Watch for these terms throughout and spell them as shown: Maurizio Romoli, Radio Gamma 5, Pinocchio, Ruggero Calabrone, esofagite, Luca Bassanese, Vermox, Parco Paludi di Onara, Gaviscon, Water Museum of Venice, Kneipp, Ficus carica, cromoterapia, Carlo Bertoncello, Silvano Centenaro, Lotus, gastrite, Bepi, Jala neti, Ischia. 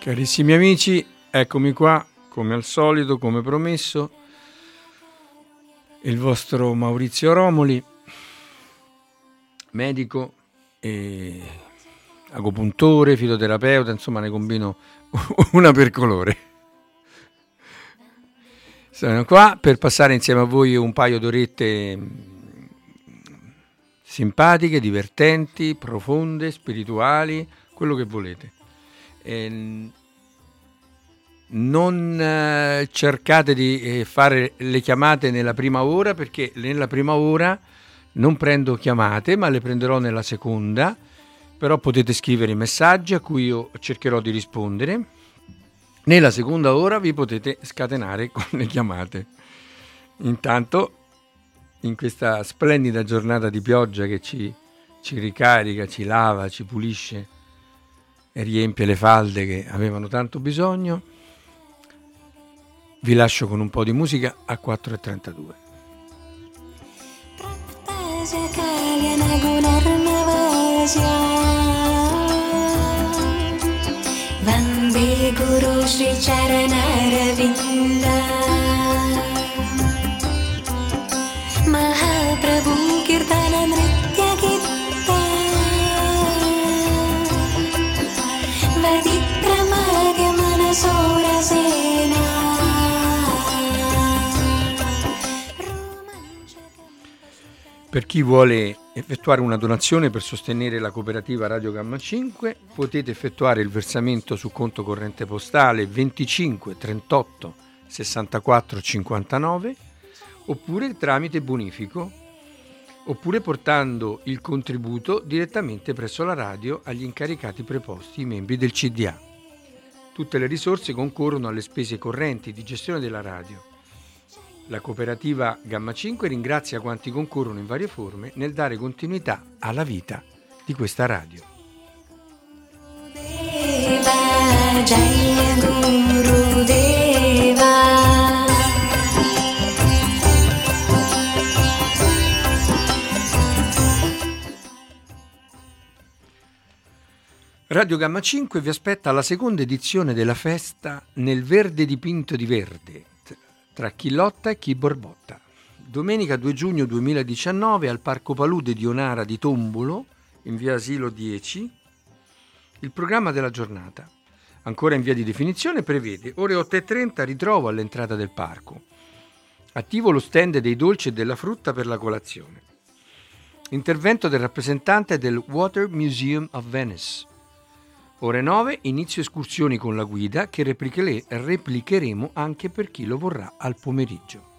Carissimi amici, eccomi qua, come al solito, come promesso, il vostro Maurizio Romoli, medico e agopuntore, fisioterapeuta, insomma ne combino una per colore. Sono qua per passare insieme a voi un paio d'orette simpatiche, divertenti, profonde, spirituali, quello che volete. Non cercate di fare le chiamate nella prima ora, perché nella prima ora non prendo chiamate, ma le prenderò nella seconda. Però potete scrivere messaggi a cui io cercherò di rispondere. Nella seconda ora vi potete scatenare con le chiamate. Intanto, in questa splendida giornata di pioggia che ci ricarica, ci lava, ci pulisce e riempie le falde che avevano tanto bisogno, vi lascio con un po' di musica a 4:32. Mahaprabhu Kirtana Nritya Gitta Vadikramadya Manasora Sena. Per chi vuole effettuare una donazione per sostenere la cooperativa Radio Gamma 5, potete effettuare il versamento su conto corrente postale 25 38 64 59 oppure tramite bonifico, oppure portando il contributo direttamente presso la radio agli incaricati preposti, i membri del CDA. Tutte le risorse concorrono alle spese correnti di gestione della radio. La cooperativa Gamma 5 ringrazia quanti concorrono in varie forme nel dare continuità alla vita di questa radio. Radio Gamma 5 vi aspetta la seconda edizione della festa Nel verde dipinto di verde, tra chi lotta e chi borbotta. Domenica 2 giugno 2019 al Parco Paludi di Onara di Tombolo, in via Asilo 10, il programma della giornata, ancora in via di definizione, prevede ore 8:30 ritrovo all'entrata del parco. Attivo lo stand dei dolci e della frutta per la colazione. Intervento del rappresentante del Water Museum of Venice. Ore 9, inizio escursioni con la guida che replicheremo anche per chi lo vorrà al pomeriggio.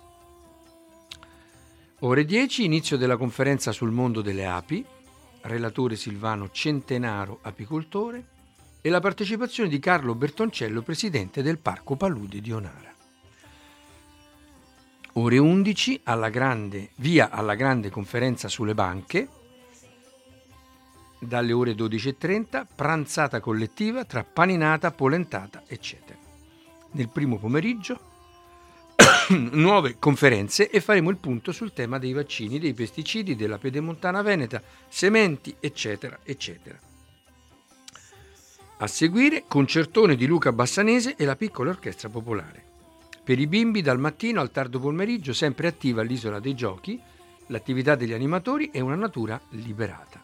Ore 10, inizio della conferenza sul mondo delle api, relatore Silvano Centenaro, apicoltore, e la partecipazione di Carlo Bertoncello, presidente del Parco Paludi di Onara. Ore 11, alla grande conferenza sulle banche, dalle ore 12:30, pranzata collettiva tra paninata, polentata, eccetera. Nel primo pomeriggio, nuove conferenze e faremo il punto sul tema dei vaccini, dei pesticidi, della pedemontana veneta, sementi, eccetera, eccetera. A seguire, concertone di Luca Bassanese e la piccola orchestra popolare. Per i bimbi dal mattino al tardo pomeriggio, sempre attiva l'isola dei giochi, l'attività degli animatori e una natura liberata.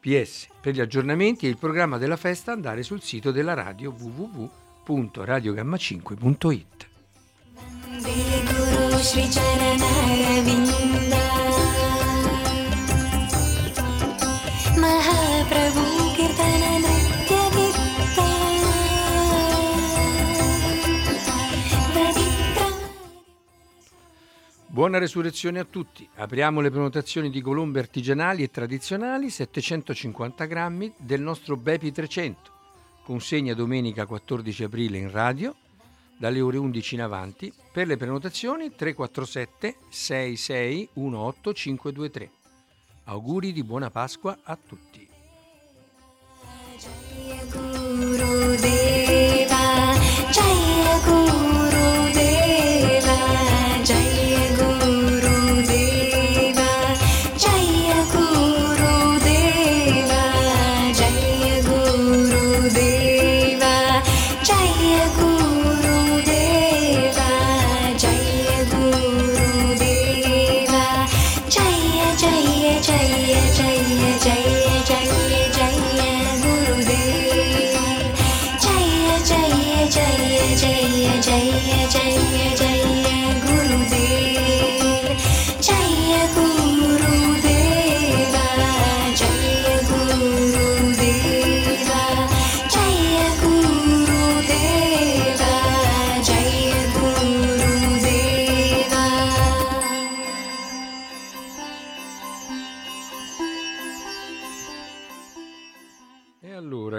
PS, per gli aggiornamenti e il programma della festa andare sul sito della radio www.radiogamma5.it. Buona resurrezione a tutti. Apriamo le prenotazioni di colombe artigianali e tradizionali, 750 grammi del nostro Bepi 300. Consegna domenica 14 aprile in radio, dalle ore 11 in avanti. Per le prenotazioni 347 66 18 523. Auguri di buona Pasqua a tutti. Gurudeva, Jaya Gurudeva.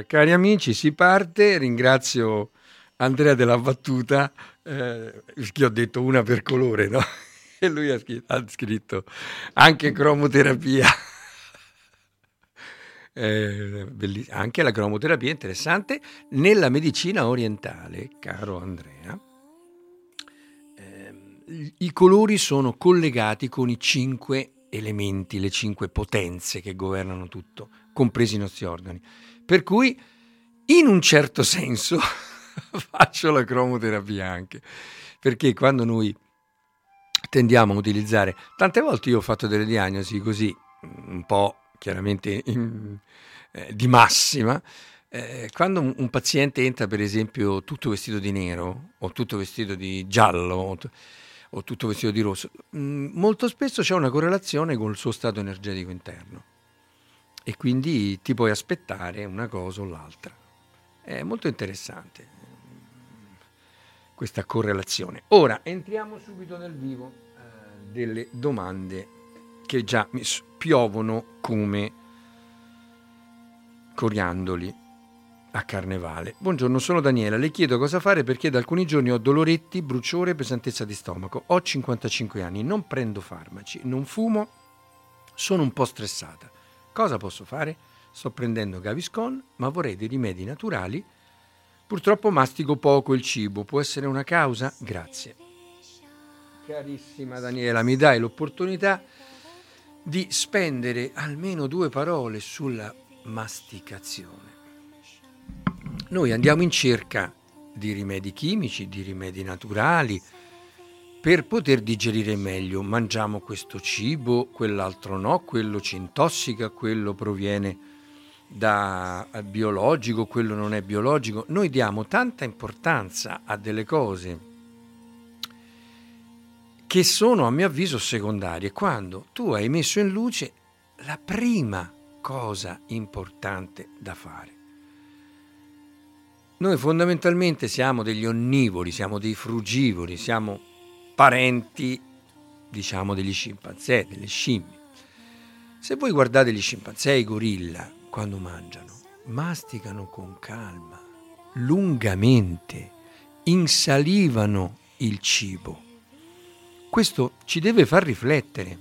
Cari amici, si parte. Ringrazio Andrea della battuta, che ho detto una per colore, no? E lui ha scritto anche cromoterapia. Anche la cromoterapia è interessante nella medicina orientale, caro Andrea. I colori sono collegati con i 5 elementi, le 5 potenze che governano tutto, compresi i nostri organi. Per cui, in un certo senso, faccio la cromoterapia anche, perché quando noi tendiamo a utilizzare... Tante volte io ho fatto delle diagnosi così, un po' chiaramente di massima, quando un paziente entra, per esempio, tutto vestito di nero, o tutto vestito di giallo, o tutto vestito di rosso, molto spesso c'è una correlazione con il suo stato energetico interno. E quindi ti puoi aspettare una cosa o l'altra. È molto interessante questa correlazione. Ora entriamo subito nel vivo delle domande che già mi piovono come coriandoli a carnevale. Buongiorno, sono Daniela, le chiedo cosa fare perché da alcuni giorni ho doloretti, bruciore, pesantezza di stomaco. Ho 55 anni, non prendo farmaci, non fumo, sono un po' stressata. Cosa posso fare? Sto prendendo Gaviscon, ma vorrei dei rimedi naturali. Purtroppo mastico poco il cibo. Può essere una causa? Grazie. Carissima Daniela, mi dai l'opportunità di spendere almeno 2 parole sulla masticazione. Noi andiamo in cerca di rimedi chimici, di rimedi naturali, per poter digerire meglio. Mangiamo questo cibo, quell'altro no, quello ci intossica, quello proviene da biologico, quello non è biologico. Noi diamo tanta importanza a delle cose che sono, a mio avviso, secondarie, quando tu hai messo in luce la prima cosa importante da fare. Noi fondamentalmente siamo degli onnivori, siamo dei frugivori, siamo parenti, diciamo, degli scimpanzé, delle scimmie. Se voi guardate gli scimpanzé e i gorilla, quando mangiano, masticano con calma, lungamente, insalivano il cibo. Questo ci deve far riflettere.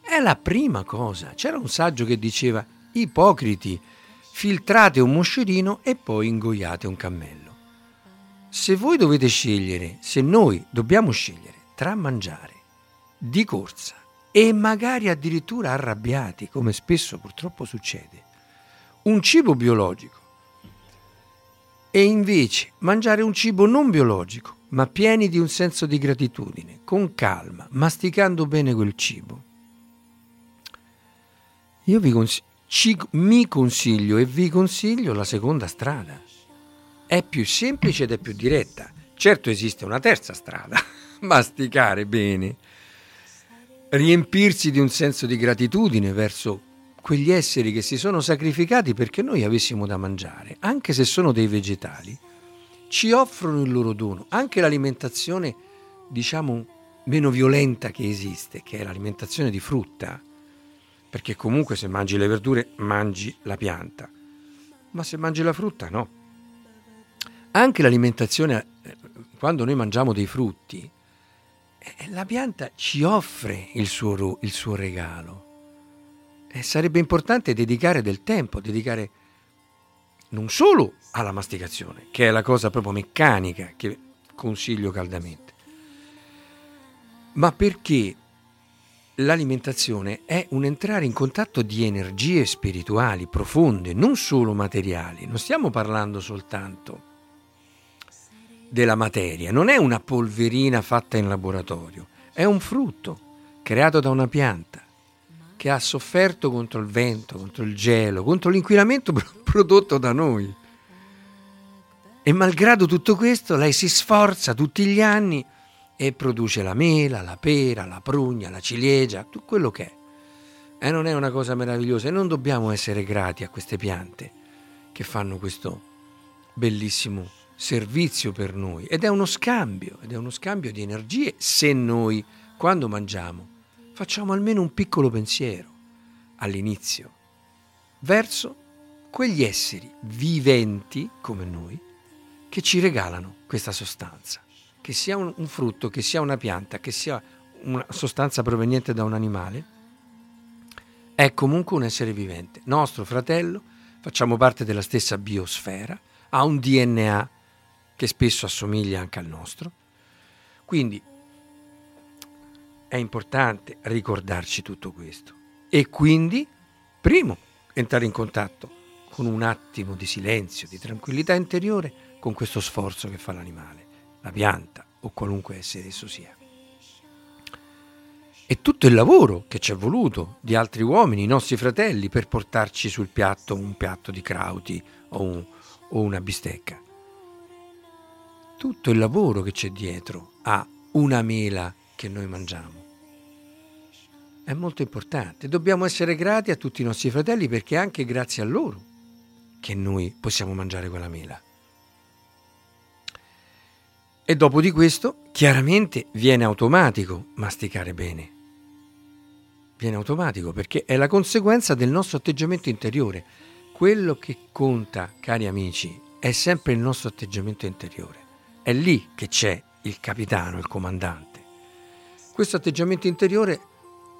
È la prima cosa. C'era un saggio che diceva: ipocriti, filtrate un moscerino e poi ingoiate un cammello. Se voi dovete scegliere, se noi dobbiamo scegliere tra mangiare di corsa e magari addirittura arrabbiati, come spesso purtroppo succede, un cibo biologico e invece mangiare un cibo non biologico, ma pieni di un senso di gratitudine, con calma, masticando bene quel cibo, io vi consiglio la seconda strada. È più semplice ed è più diretta. Certo esiste una terza strada, masticare bene, riempirsi di un senso di gratitudine verso quegli esseri che si sono sacrificati perché noi avessimo da mangiare, anche se sono dei vegetali, ci offrono il loro dono. Anche l'alimentazione, diciamo, meno violenta che esiste, che è l'alimentazione di frutta, perché comunque se mangi le verdure mangi la pianta, ma se mangi la frutta no. Anche l'alimentazione, quando noi mangiamo dei frutti, la pianta ci offre il suo regalo. E sarebbe importante dedicare del tempo, dedicare non solo alla masticazione, che è la cosa proprio meccanica che consiglio caldamente, ma perché l'alimentazione è un entrare in contatto di energie spirituali profonde, non solo materiali. Non stiamo parlando soltanto della materia, non è una polverina fatta in laboratorio, è un frutto creato da una pianta che ha sofferto contro il vento, contro il gelo, contro l'inquinamento prodotto da noi. E malgrado tutto questo lei si sforza tutti gli anni e produce la mela, la pera, la prugna, la ciliegia, tutto quello che è. E non è una cosa meravigliosa? E non dobbiamo essere grati a queste piante che fanno questo bellissimo servizio per noi. Ed è uno scambio, di energie, se noi, quando mangiamo, facciamo almeno un piccolo pensiero all'inizio verso quegli esseri viventi come noi che ci regalano questa sostanza, che sia un frutto, che sia una pianta, che sia una sostanza proveniente da un animale. È comunque un essere vivente, nostro fratello, facciamo parte della stessa biosfera, ha un DNA che spesso assomiglia anche al nostro, quindi è importante ricordarci tutto questo. E quindi, primo, entrare in contatto con un attimo di silenzio, di tranquillità interiore, con questo sforzo che fa l'animale, la pianta o qualunque essere esso sia. E tutto il lavoro che ci è voluto di altri uomini, i nostri fratelli, per portarci sul piatto un piatto di crauti o una bistecca. Tutto il lavoro che c'è dietro a una mela che noi mangiamo è molto importante. Dobbiamo essere grati a tutti i nostri fratelli, perché è anche grazie a loro che noi possiamo mangiare quella mela. E dopo di questo, chiaramente, viene automatico masticare bene. Viene automatico perché è la conseguenza del nostro atteggiamento interiore. Quello che conta, cari amici, è sempre il nostro atteggiamento interiore. È lì che c'è il capitano, il comandante. Questo atteggiamento interiore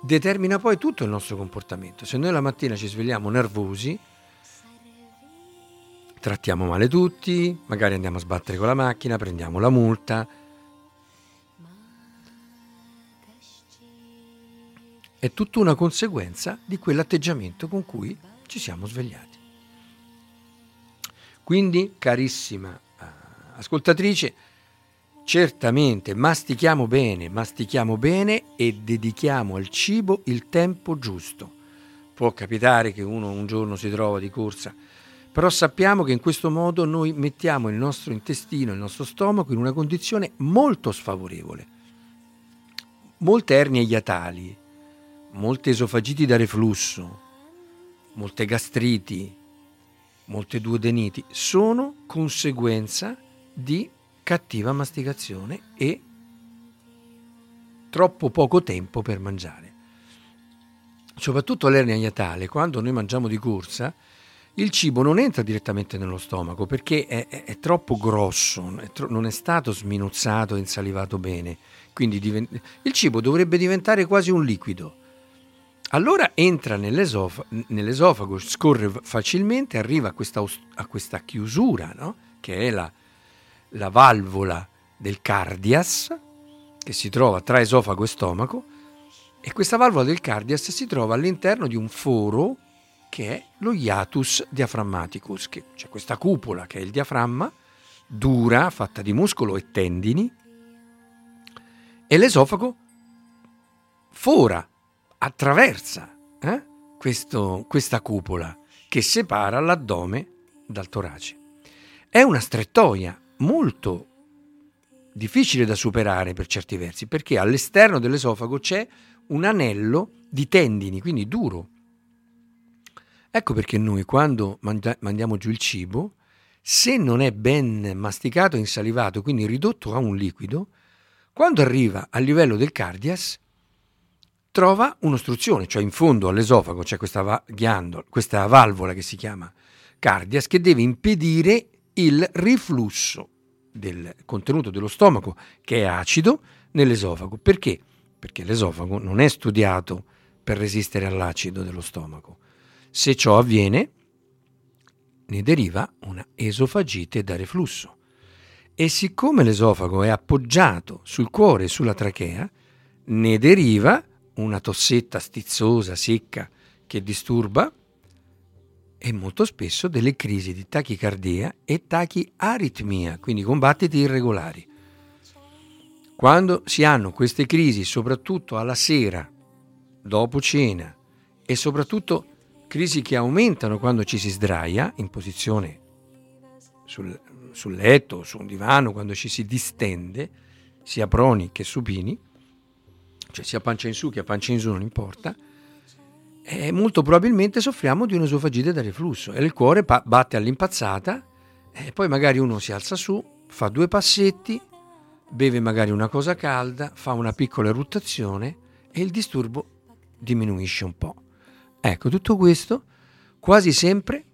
determina poi tutto il nostro comportamento. Se noi la mattina ci svegliamo nervosi, trattiamo male tutti, magari andiamo a sbattere con la macchina, prendiamo la multa. È tutta una conseguenza di quell'atteggiamento con cui ci siamo svegliati. Quindi, carissima ascoltatrice, certamente mastichiamo bene e dedichiamo al cibo il tempo giusto. Può capitare che uno un giorno si trova di corsa, però sappiamo che in questo modo noi mettiamo il nostro intestino, il nostro stomaco in una condizione molto sfavorevole. Molte ernie iatali, molte esofagiti da reflusso, molte gastriti, molte duodeniti sono conseguenza di cattiva masticazione e troppo poco tempo per mangiare. Soprattutto l'ernia iatale, quando noi mangiamo di corsa, il cibo non entra direttamente nello stomaco perché è troppo grosso, non è stato sminuzzato e insalivato bene. Quindi il cibo dovrebbe diventare quasi un liquido. Allora entra nell'esofago, scorre facilmente, arriva a questa chiusura, no? Che è la valvola del cardias, che si trova tra esofago e stomaco, e questa valvola del cardias si trova all'interno di un foro che è lo hiatus diaframmaticus, che c'è questa cupola che è il diaframma, dura, fatta di muscolo e tendini, e l'esofago fora, attraversa questa cupola che separa l'addome dal torace. È una strettoia molto difficile da superare per certi versi, perché all'esterno dell'esofago c'è un anello di tendini, quindi duro. Ecco perché noi, quando mandiamo giù il cibo, se non è ben masticato e insalivato, quindi ridotto a un liquido, quando arriva al livello del cardias trova un'ostruzione, cioè in fondo all'esofago c'è questa ghiandola, questa valvola che si chiama cardias, che deve impedire il riflusso del contenuto dello stomaco, che è acido, nell'esofago. Perché? Perché l'esofago non è studiato per resistere all'acido dello stomaco. Se ciò avviene, ne deriva una esofagite da reflusso. E siccome l'esofago è appoggiato sul cuore e sulla trachea, ne deriva una tossetta stizzosa, secca, che disturba, e molto spesso delle crisi di tachicardia e tachiaritmia, quindi combattiti irregolari. Quando si hanno queste crisi, soprattutto alla sera, dopo cena, e soprattutto crisi che aumentano quando ci si sdraia in posizione sul letto o su un divano, quando ci si distende, sia proni che supini, cioè sia pancia in su che a pancia in su, non importa, molto probabilmente soffriamo di un'esofagite da reflusso e il cuore batte all'impazzata, e poi magari uno si alza su, fa due passetti, beve magari una cosa calda, fa una piccola eruttazione e il disturbo diminuisce un po'. Ecco, tutto questo quasi sempre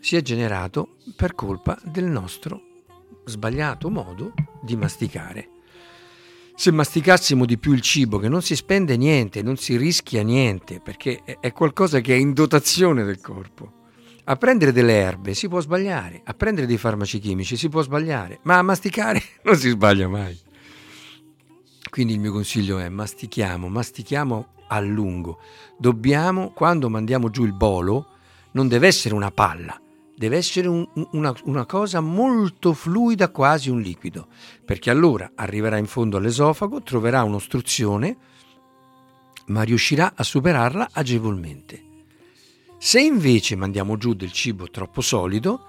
si è generato per colpa del nostro sbagliato modo di masticare. Se masticassimo di più il cibo, che non si spende niente, non si rischia niente, perché è qualcosa che è in dotazione del corpo. A prendere delle erbe si può sbagliare, a prendere dei farmaci chimici si può sbagliare, ma a masticare non si sbaglia mai. Quindi il mio consiglio è: mastichiamo a lungo. Dobbiamo, quando mandiamo giù il bolo, non deve essere una palla, deve essere una cosa molto fluida, quasi un liquido, perché allora arriverà in fondo all'esofago, troverà un'ostruzione, ma riuscirà a superarla agevolmente. Se invece mandiamo giù del cibo troppo solido,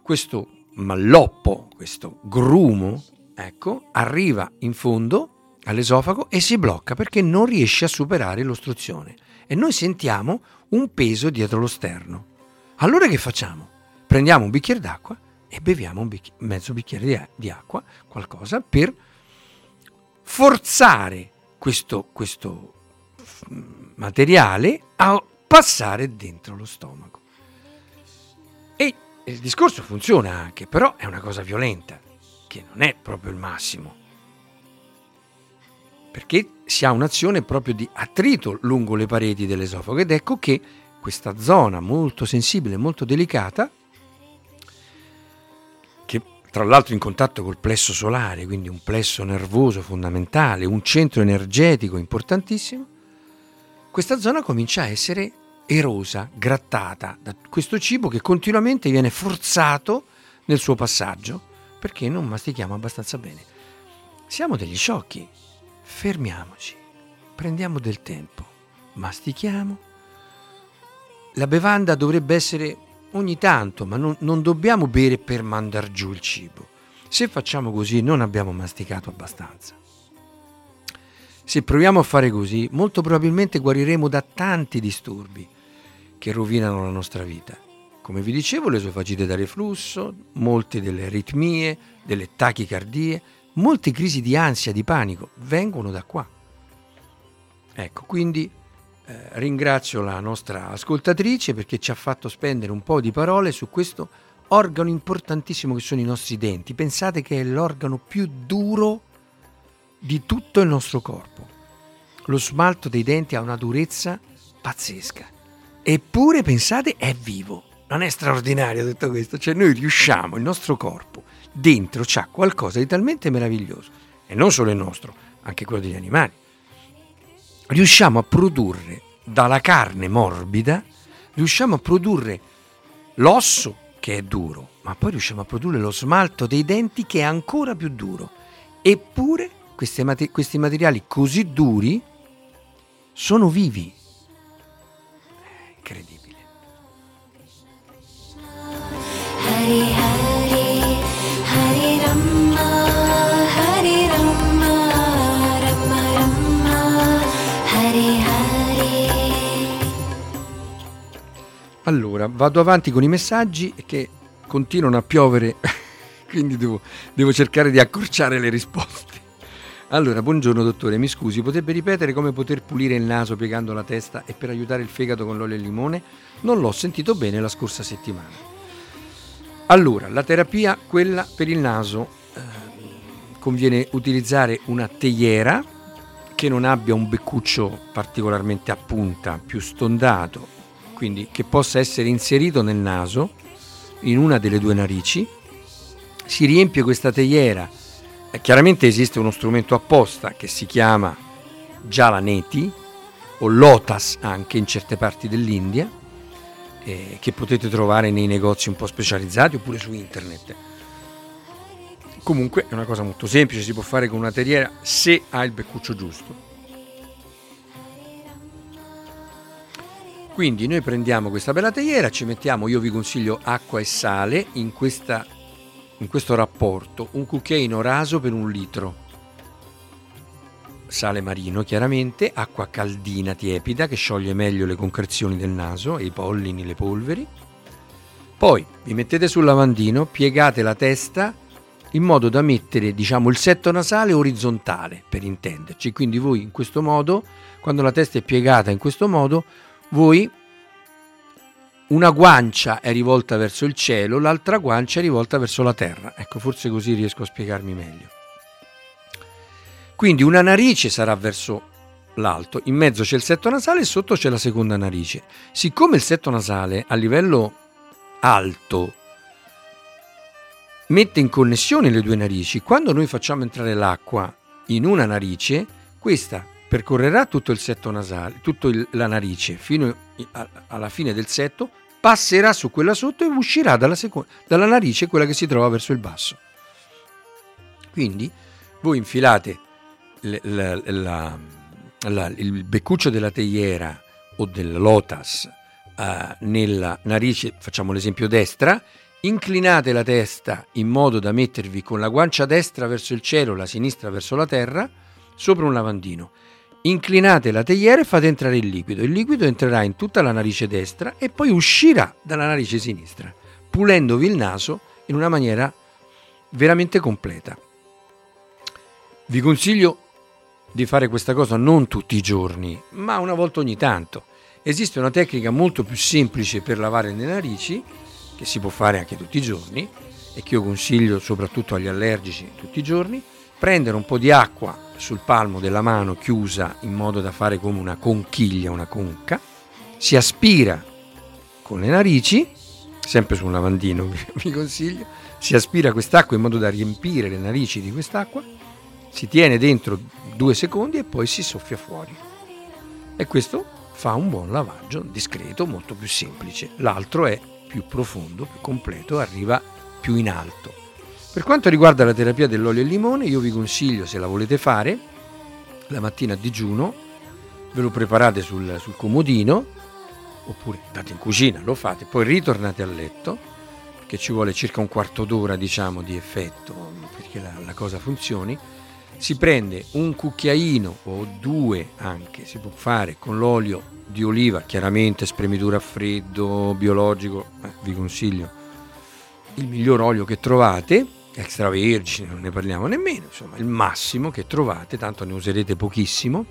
questo malloppo, questo grumo, ecco, arriva in fondo all'esofago e si blocca perché non riesce a superare l'ostruzione e noi sentiamo un peso dietro lo sterno. Allora che facciamo? Prendiamo un bicchiere d'acqua e beviamo mezzo bicchiere di acqua, qualcosa per forzare questo materiale a passare dentro lo stomaco. E il discorso funziona anche, però è una cosa violenta, che non è proprio il massimo, perché si ha un'azione proprio di attrito lungo le pareti dell'esofago, ed ecco che questa zona molto sensibile, molto delicata, che tra l'altro in contatto col plesso solare, quindi un plesso nervoso fondamentale, un centro energetico importantissimo, questa zona comincia a essere erosa, grattata da questo cibo che continuamente viene forzato nel suo passaggio perché non mastichiamo abbastanza bene. Siamo degli sciocchi, fermiamoci, prendiamo del tempo, mastichiamo. La bevanda dovrebbe essere ogni tanto, ma non dobbiamo bere per mandar giù il cibo. Se facciamo così non abbiamo masticato abbastanza. Se proviamo a fare così, molto probabilmente guariremo da tanti disturbi che rovinano la nostra vita. Come vi dicevo, l'esofagite da reflusso, molte delle aritmie, delle tachicardie, molte crisi di ansia, di panico, vengono da qua. Ecco, quindi ringrazio la nostra ascoltatrice perché ci ha fatto spendere un po' di parole su questo organo importantissimo che sono i nostri denti. Pensate che è l'organo più duro di tutto il nostro corpo. Lo smalto dei denti ha una durezza pazzesca, eppure pensate è vivo. Non è straordinario tutto questo? Cioè noi riusciamo, il nostro corpo dentro c'ha qualcosa di talmente meraviglioso, e non solo il nostro, anche quello degli animali. Riusciamo a produrre dalla carne morbida, riusciamo a produrre l'osso che è duro, ma poi riusciamo a produrre lo smalto dei denti che è ancora più duro, eppure questi materiali così duri sono vivi. Incredibile. Hari Hari Hari Ramma, Hari Ramma, Ramma Ramma, Hari Hari. Allora, vado avanti con i messaggi che continuano a piovere, quindi devo cercare di accorciare le risposte. Allora, buongiorno dottore, mi scusi, potrebbe ripetere come poter pulire il naso piegando la testa e per aiutare il fegato con l'olio e il limone? Non l'ho sentito bene la scorsa settimana. Allora, la terapia, quella per il naso, conviene utilizzare una teiera che non abbia un beccuccio particolarmente a punta, più stondato, quindi che possa essere inserito nel naso, in una delle due narici. Si riempie questa teiera. Chiaramente esiste uno strumento apposta che si chiama Jala neti o Lotus, anche in certe parti dell'India, che potete trovare nei negozi un po' specializzati oppure su internet. Comunque è una cosa molto semplice, si può fare con una terriera se ha il beccuccio giusto. Quindi noi prendiamo questa bella terriera, ci mettiamo, io vi consiglio acqua e sale in questa in questo rapporto un cucchiaino raso per 1 litro, sale marino chiaramente, acqua caldina tiepida che scioglie meglio le concrezioni del naso e i pollini, le polveri. Poi vi mettete sul lavandino, piegate la testa in modo da mettere, diciamo, il setto nasale orizzontale, per intenderci. Quindi voi in questo modo, quando la testa è piegata in questo modo, voi una guancia è rivolta verso il cielo, l'altra guancia è rivolta verso la terra. Ecco, forse così riesco a spiegarmi meglio. Quindi una narice sarà verso l'alto, in mezzo c'è il setto nasale e sotto c'è la seconda narice. Siccome il setto nasale a livello alto mette in connessione le due narici, quando noi facciamo entrare l'acqua in una narice, questa percorrerà tutto il setto nasale, tutta la narice, fino alla fine del setto, passerà su quella sotto e uscirà dalla narice, quella che si trova verso il basso. Quindi voi infilate il beccuccio della teiera o del lotus nella narice, facciamo l'esempio destra, inclinate la testa in modo da mettervi con la guancia destra verso il cielo, la sinistra verso la terra, sopra un lavandino, inclinate la teiera e fate entrare il liquido entrerà in tutta la narice destra e poi uscirà dalla narice sinistra, pulendovi il naso in una maniera veramente completa. Vi consiglio di fare questa cosa non tutti i giorni, ma una volta ogni tanto. Esiste una tecnica molto più semplice per lavare le narici, che si può fare anche tutti i giorni e che io consiglio soprattutto agli allergici tutti i giorni: prendere un po' di acqua sul palmo della mano chiusa in modo da fare come una conchiglia, una conca, si aspira con le narici, sempre su un lavandino vi consiglio, si aspira quest'acqua in modo da riempire le narici di quest'acqua, si tiene dentro 2 secondi e poi si soffia fuori, e questo fa un buon lavaggio discreto, molto più semplice. L'altro è più profondo, più completo, arriva più in alto. Per quanto riguarda la terapia dell'olio e limone, io vi consiglio, se la volete fare, la mattina a digiuno ve lo preparate sul comodino, oppure andate in cucina, lo fate, poi ritornate a letto, perché ci vuole circa un quarto d'ora, diciamo, di effetto perché la cosa funzioni. Si prende un cucchiaino o 2, anche si può fare, con l'olio di oliva, chiaramente spremitura a freddo, biologico, vi consiglio il miglior olio che trovate, extravergine non ne parliamo nemmeno, insomma il massimo che trovate, tanto ne userete pochissimo.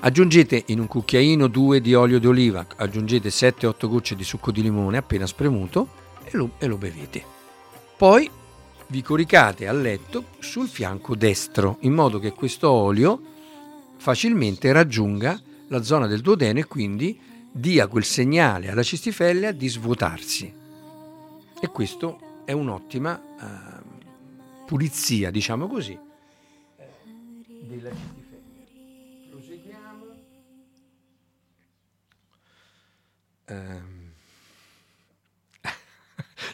Aggiungete in un cucchiaino 2 di olio di oliva, aggiungete 7-8 gocce di succo di limone appena spremuto e lo bevete. Poi vi coricate a letto sul fianco destro, in modo che questo olio facilmente raggiunga la zona del duodeno e quindi dia quel segnale alla cistifellea di svuotarsi. E questo è un'ottima pulizia, diciamo così, della cistifellea. Proseguiamo.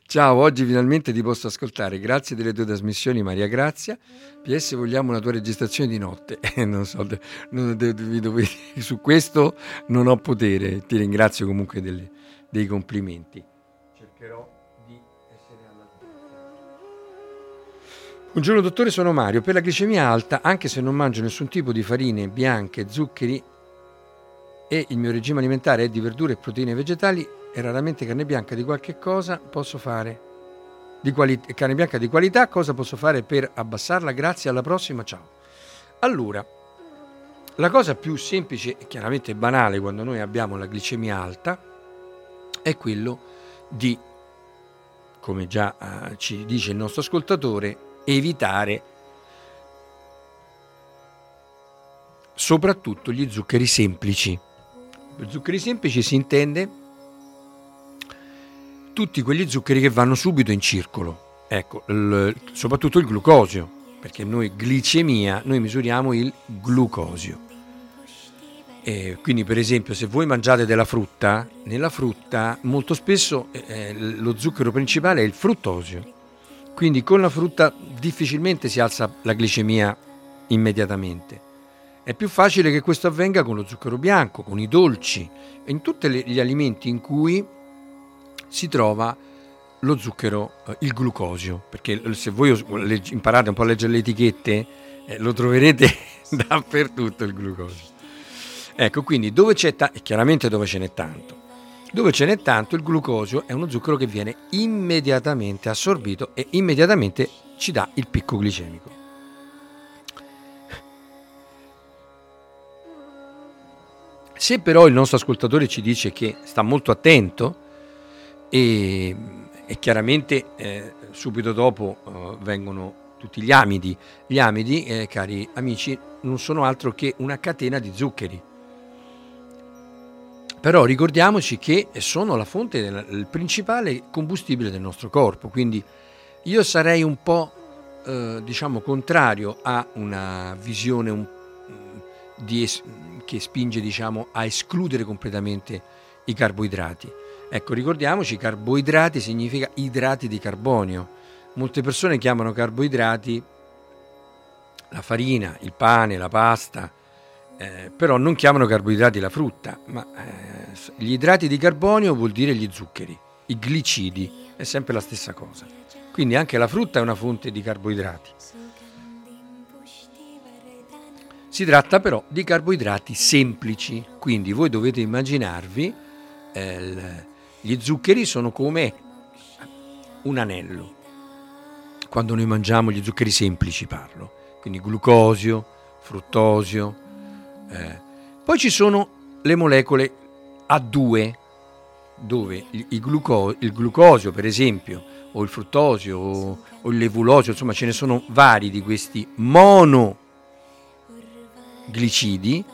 Ciao, oggi finalmente ti posso ascoltare. Grazie delle tue trasmissioni, Maria Grazia. PS, vogliamo una tua registrazione di notte. Non so, su questo non ho potere. Ti ringrazio comunque dei complimenti. Cercherò di essere all'altezza. Buongiorno dottore, sono Mario. Per la glicemia alta, anche se non mangio nessun tipo di farine bianche, zuccheri, e il mio regime alimentare è di verdure e proteine vegetali e raramente carne bianca di qualche cosa posso fare carne bianca di qualità, cosa posso fare per abbassarla? Grazie, alla prossima, ciao. Allora, la cosa più semplice e chiaramente banale quando noi abbiamo la glicemia alta è quello di, come già ci dice il nostro ascoltatore, evitare soprattutto gli zuccheri semplici. Per zuccheri semplici si intende tutti quegli zuccheri che vanno subito in circolo, ecco, soprattutto il glucosio, perché noi glicemia, noi misuriamo il glucosio. E quindi per esempio se voi mangiate della frutta, nella frutta molto spesso lo zucchero principale è il fruttosio, quindi con la frutta difficilmente si alza la glicemia immediatamente. È più facile che questo avvenga con lo zucchero bianco, con i dolci, in tutti gli alimenti in cui si trova lo zucchero, il glucosio, perché se voi imparate un po' a leggere le etichette, lo troverete dappertutto il glucosio. Ecco, quindi dove c'è e chiaramente dove ce n'è tanto. Dove ce n'è tanto, il glucosio è uno zucchero che viene immediatamente assorbito e immediatamente ci dà il picco glicemico. Se però il nostro ascoltatore ci dice che sta molto attento e chiaramente subito dopo vengono tutti gli amidi. Gli amidi, cari amici, non sono altro che una catena di zuccheri. Però ricordiamoci che sono la fonte, il principale combustibile del nostro corpo, quindi io sarei un po' contrario a una visione che spinge a escludere completamente i carboidrati. Ecco, ricordiamoci, carboidrati significa idrati di carbonio. Molte persone chiamano carboidrati la farina, il pane, la pasta, però non chiamano carboidrati la frutta, ma gli idrati di carbonio vuol dire gli zuccheri, i glicidi, è sempre la stessa cosa. Quindi anche la frutta è una fonte di carboidrati. Si tratta però di carboidrati semplici, quindi voi dovete immaginarvi, gli zuccheri sono come un anello. Quando noi mangiamo gli zuccheri semplici parlo, quindi glucosio, fruttosio, poi ci sono le molecole A2 dove il glucosio per esempio o il fruttosio o il levulosio, insomma ce ne sono vari di questi monoglicidi,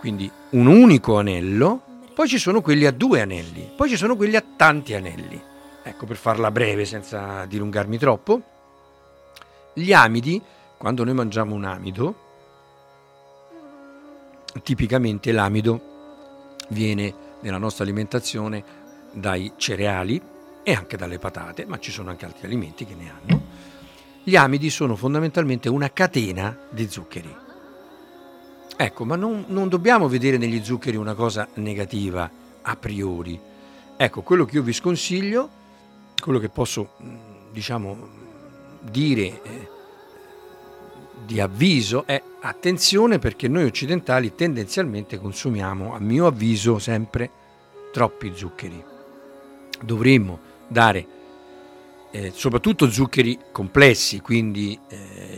quindi un unico anello, poi ci sono quelli a due anelli, poi ci sono quelli a tanti anelli. Ecco, per farla breve senza dilungarmi troppo, gli amidi, quando noi mangiamo un amido, tipicamente l'amido viene nella nostra alimentazione dai cereali e anche dalle patate, ma ci sono anche altri alimenti che ne hanno. Gli amidi sono fondamentalmente una catena di zuccheri. Ecco, ma non dobbiamo vedere negli zuccheri una cosa negativa a priori. Ecco, quello che io vi sconsiglio, quello che posso dire di avviso è attenzione, perché noi occidentali tendenzialmente consumiamo, a mio avviso, sempre troppi zuccheri. Dovremmo dare soprattutto zuccheri complessi, quindi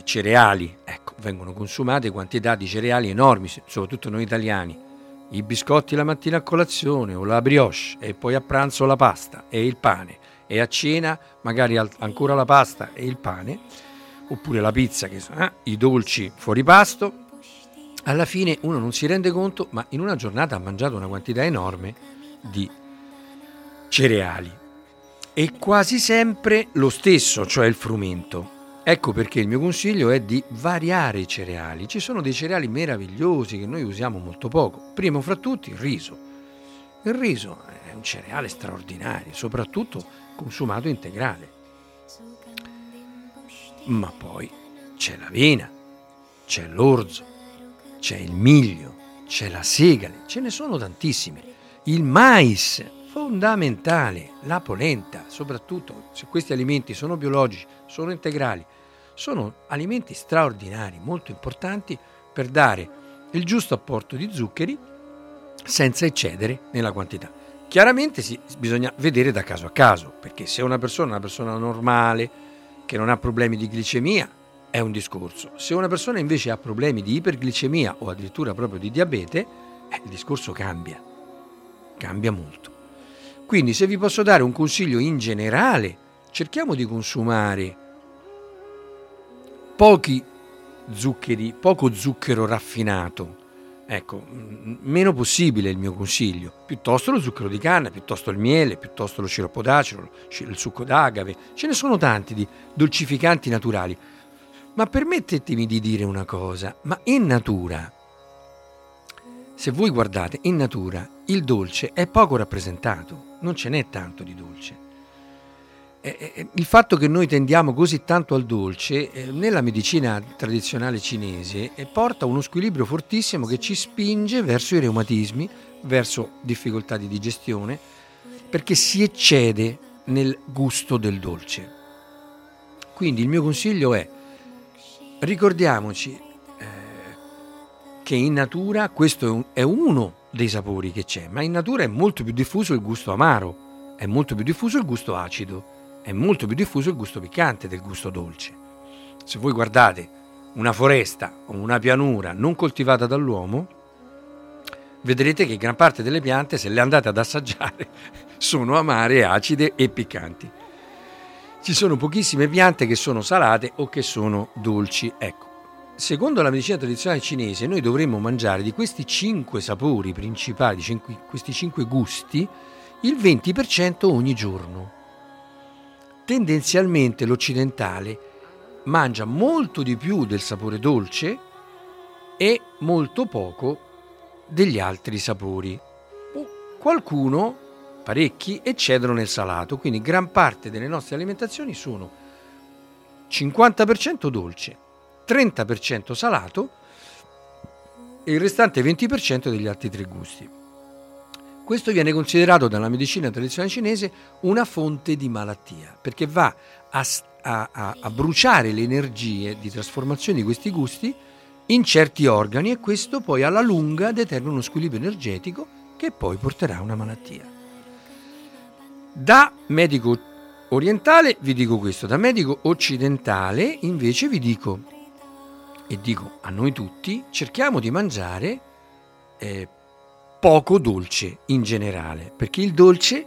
cereali. Ecco, vengono consumate quantità di cereali enormi, soprattutto noi italiani. I biscotti la mattina a colazione o la brioche, e poi a pranzo la pasta e il pane, e a cena magari ancora la pasta e il pane, oppure la pizza, che sono i dolci fuori pasto. Alla fine uno non si rende conto, ma in una giornata ha mangiato una quantità enorme di cereali e quasi sempre lo stesso, cioè il frumento. Ecco perché il mio consiglio è di variare i cereali. Ci sono dei cereali meravigliosi che noi usiamo molto poco. Primo fra tutti il riso. Il riso è un cereale straordinario, soprattutto consumato integrale. Ma poi c'è l'avena, c'è l'orzo, c'è il miglio, c'è la segale, ce ne sono tantissime. Il mais, fondamentale, la polenta, soprattutto se questi alimenti sono biologici, sono integrali. Sono alimenti straordinari, molto importanti per dare il giusto apporto di zuccheri senza eccedere nella quantità. Chiaramente bisogna vedere da caso a caso, perché se una persona normale che non ha problemi di glicemia è un discorso. Se una persona invece ha problemi di iperglicemia o addirittura proprio di diabete, il discorso cambia molto. Quindi se vi posso dare un consiglio in generale, cerchiamo di consumare pochi zuccheri, poco zucchero raffinato, ecco, meno possibile il mio consiglio, piuttosto lo zucchero di canna, piuttosto il miele, piuttosto lo sciroppo d'acero, il succo d'agave, ce ne sono tanti di dolcificanti naturali. Ma permettetemi di dire una cosa, ma in natura, se voi guardate, in natura il dolce è poco rappresentato, non ce n'è tanto di dolce. Il fatto che noi tendiamo così tanto al dolce nella medicina tradizionale cinese porta uno squilibrio fortissimo che ci spinge verso i reumatismi, verso difficoltà di digestione, perché si eccede nel gusto del dolce. Quindi il mio consiglio è: ricordiamoci che in natura questo è uno dei sapori che c'è, ma in natura è molto più diffuso il gusto amaro, è molto più diffuso il gusto acido, è molto più diffuso il gusto piccante del gusto dolce. Se voi guardate una foresta o una pianura non coltivata dall'uomo, vedrete che gran parte delle piante, se le andate ad assaggiare, sono amare, acide e piccanti. Ci sono pochissime piante che sono salate o che sono dolci. Ecco, secondo la medicina tradizionale cinese, noi dovremmo mangiare di questi 5 sapori principali, questi 5 gusti, il 20% ogni giorno. Tendenzialmente l'occidentale mangia molto di più del sapore dolce e molto poco degli altri sapori. Qualcuno, parecchi, eccedono nel salato, quindi gran parte delle nostre alimentazioni sono 50% dolce, 30% salato e il restante 20% degli altri 3 gusti. Questo viene considerato dalla medicina tradizionale cinese una fonte di malattia, perché va a bruciare le energie di trasformazione di questi gusti in certi organi, e questo poi alla lunga determina uno squilibrio energetico che poi porterà a una malattia. Da medico orientale vi dico questo, da medico occidentale invece vi dico, e dico a noi tutti, cerchiamo di mangiare poco dolce in generale, perché il dolce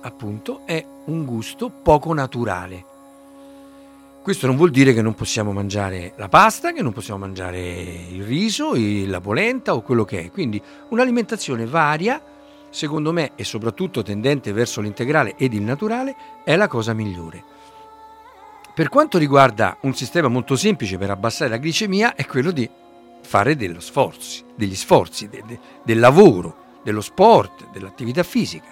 appunto è un gusto poco naturale. Questo non vuol dire che non possiamo mangiare la pasta, che non possiamo mangiare il riso, la polenta o quello che è. Quindi un'alimentazione varia, secondo me, e soprattutto tendente verso l'integrale ed il naturale, è la cosa migliore. Per quanto riguarda un sistema molto semplice per abbassare la glicemia, è quello di fare degli sforzi, del lavoro, dello sport, dell'attività fisica.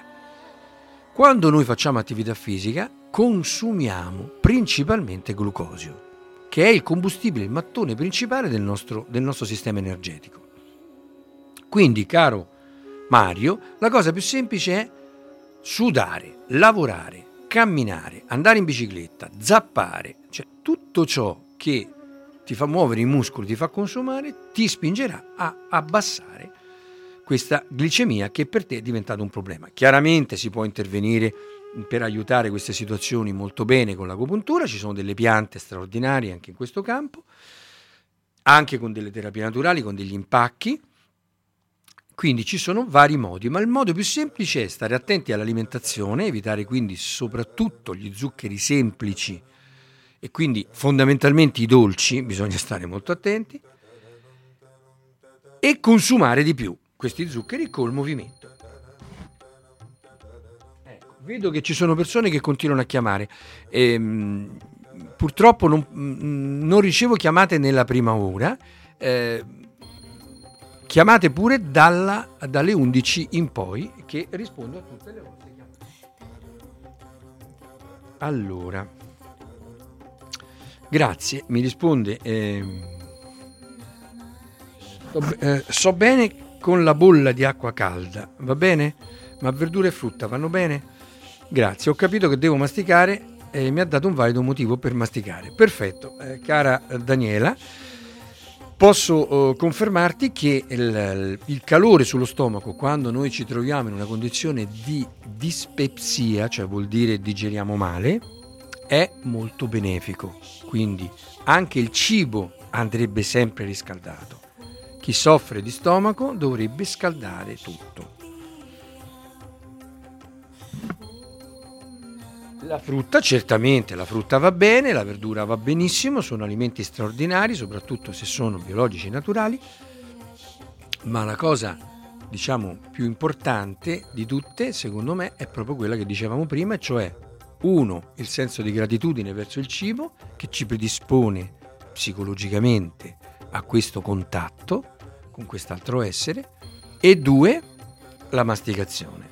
Quando noi facciamo attività fisica, consumiamo principalmente glucosio, che è il combustibile, il mattone principale del nostro sistema energetico. Quindi, caro Mario, la cosa più semplice è sudare, lavorare, camminare, andare in bicicletta, zappare, cioè tutto ciò che ti fa muovere i muscoli, ti fa consumare, ti spingerà a abbassare questa glicemia che per te è diventata un problema. Chiaramente si può intervenire per aiutare queste situazioni molto bene con l'agopuntura, ci sono delle piante straordinarie anche in questo campo, anche con delle terapie naturali, con degli impacchi, quindi ci sono vari modi, ma il modo più semplice è stare attenti all'alimentazione, evitare quindi soprattutto gli zuccheri semplici e quindi fondamentalmente i dolci, bisogna stare molto attenti, e consumare di più questi zuccheri col movimento. Vedo che ci sono persone che continuano a chiamare. Purtroppo non ricevo chiamate nella prima ora. Chiamate pure dalle 11 in poi, che rispondo a tutte le vostre chiamate. Allora, grazie, mi risponde. So bene con la bolla di acqua calda, va bene? Ma verdura e frutta vanno bene? Grazie, ho capito che devo masticare e mi ha dato un valido motivo per masticare. Perfetto, cara Daniela, posso confermarti che il calore sullo stomaco, quando noi ci troviamo in una condizione di dispepsia, cioè vuol dire digeriamo male, è molto benefico. Quindi anche il cibo andrebbe sempre riscaldato. Chi soffre di stomaco dovrebbe scaldare tutto. La frutta, certamente, la frutta va bene, la verdura va benissimo, sono alimenti straordinari, soprattutto se sono biologici e naturali, ma la cosa, diciamo, più importante di tutte, secondo me, è proprio quella che dicevamo prima, cioè, uno, il senso di gratitudine verso il cibo, che ci predispone psicologicamente a questo contatto con quest'altro essere, e 2, la masticazione.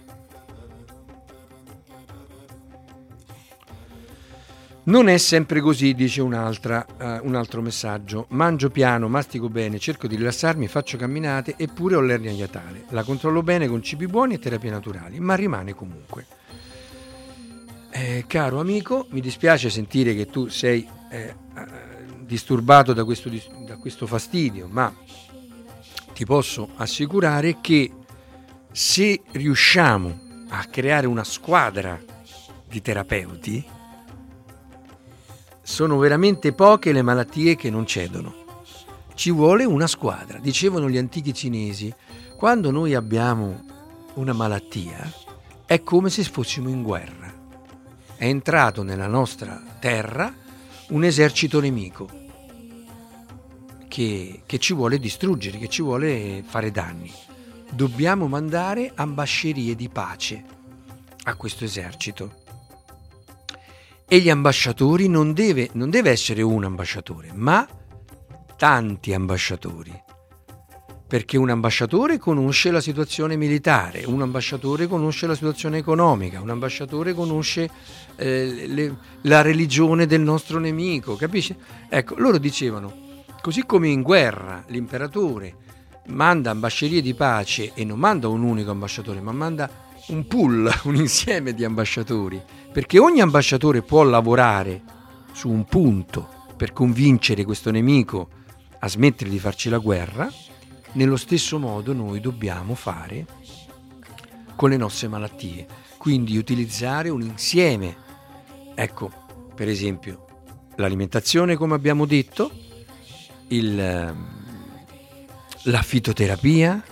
Non è sempre così, dice un altro messaggio. Mangio piano, mastico bene, cerco di rilassarmi, faccio camminate, eppure ho l'ernia iatale. La controllo bene con cibi buoni e terapie naturali, ma rimane comunque. Caro amico, mi dispiace sentire che tu sei disturbato da questo fastidio, ma ti posso assicurare che se riusciamo a creare una squadra di terapeuti, sono veramente poche le malattie che non cedono. Ci vuole una squadra. Dicevano gli antichi cinesi, quando noi abbiamo una malattia è come se fossimo in guerra. È entrato nella nostra terra un esercito nemico che ci vuole distruggere, che ci vuole fare danni. Dobbiamo mandare ambascerie di pace a questo esercito. E gli ambasciatori non deve essere un ambasciatore, ma tanti ambasciatori. Perché un ambasciatore conosce la situazione militare, un ambasciatore conosce la situazione economica, un ambasciatore conosce la religione del nostro nemico, capisci? Ecco, loro dicevano, così come in guerra l'imperatore manda ambascerie di pace e non manda un unico ambasciatore, ma manda un pool, un insieme di ambasciatori, perché ogni ambasciatore può lavorare su un punto per convincere questo nemico a smettere di farci la guerra. Nello stesso modo noi dobbiamo fare con le nostre malattie, quindi utilizzare un insieme. Ecco, per esempio, l'alimentazione, come abbiamo detto, la fitoterapia,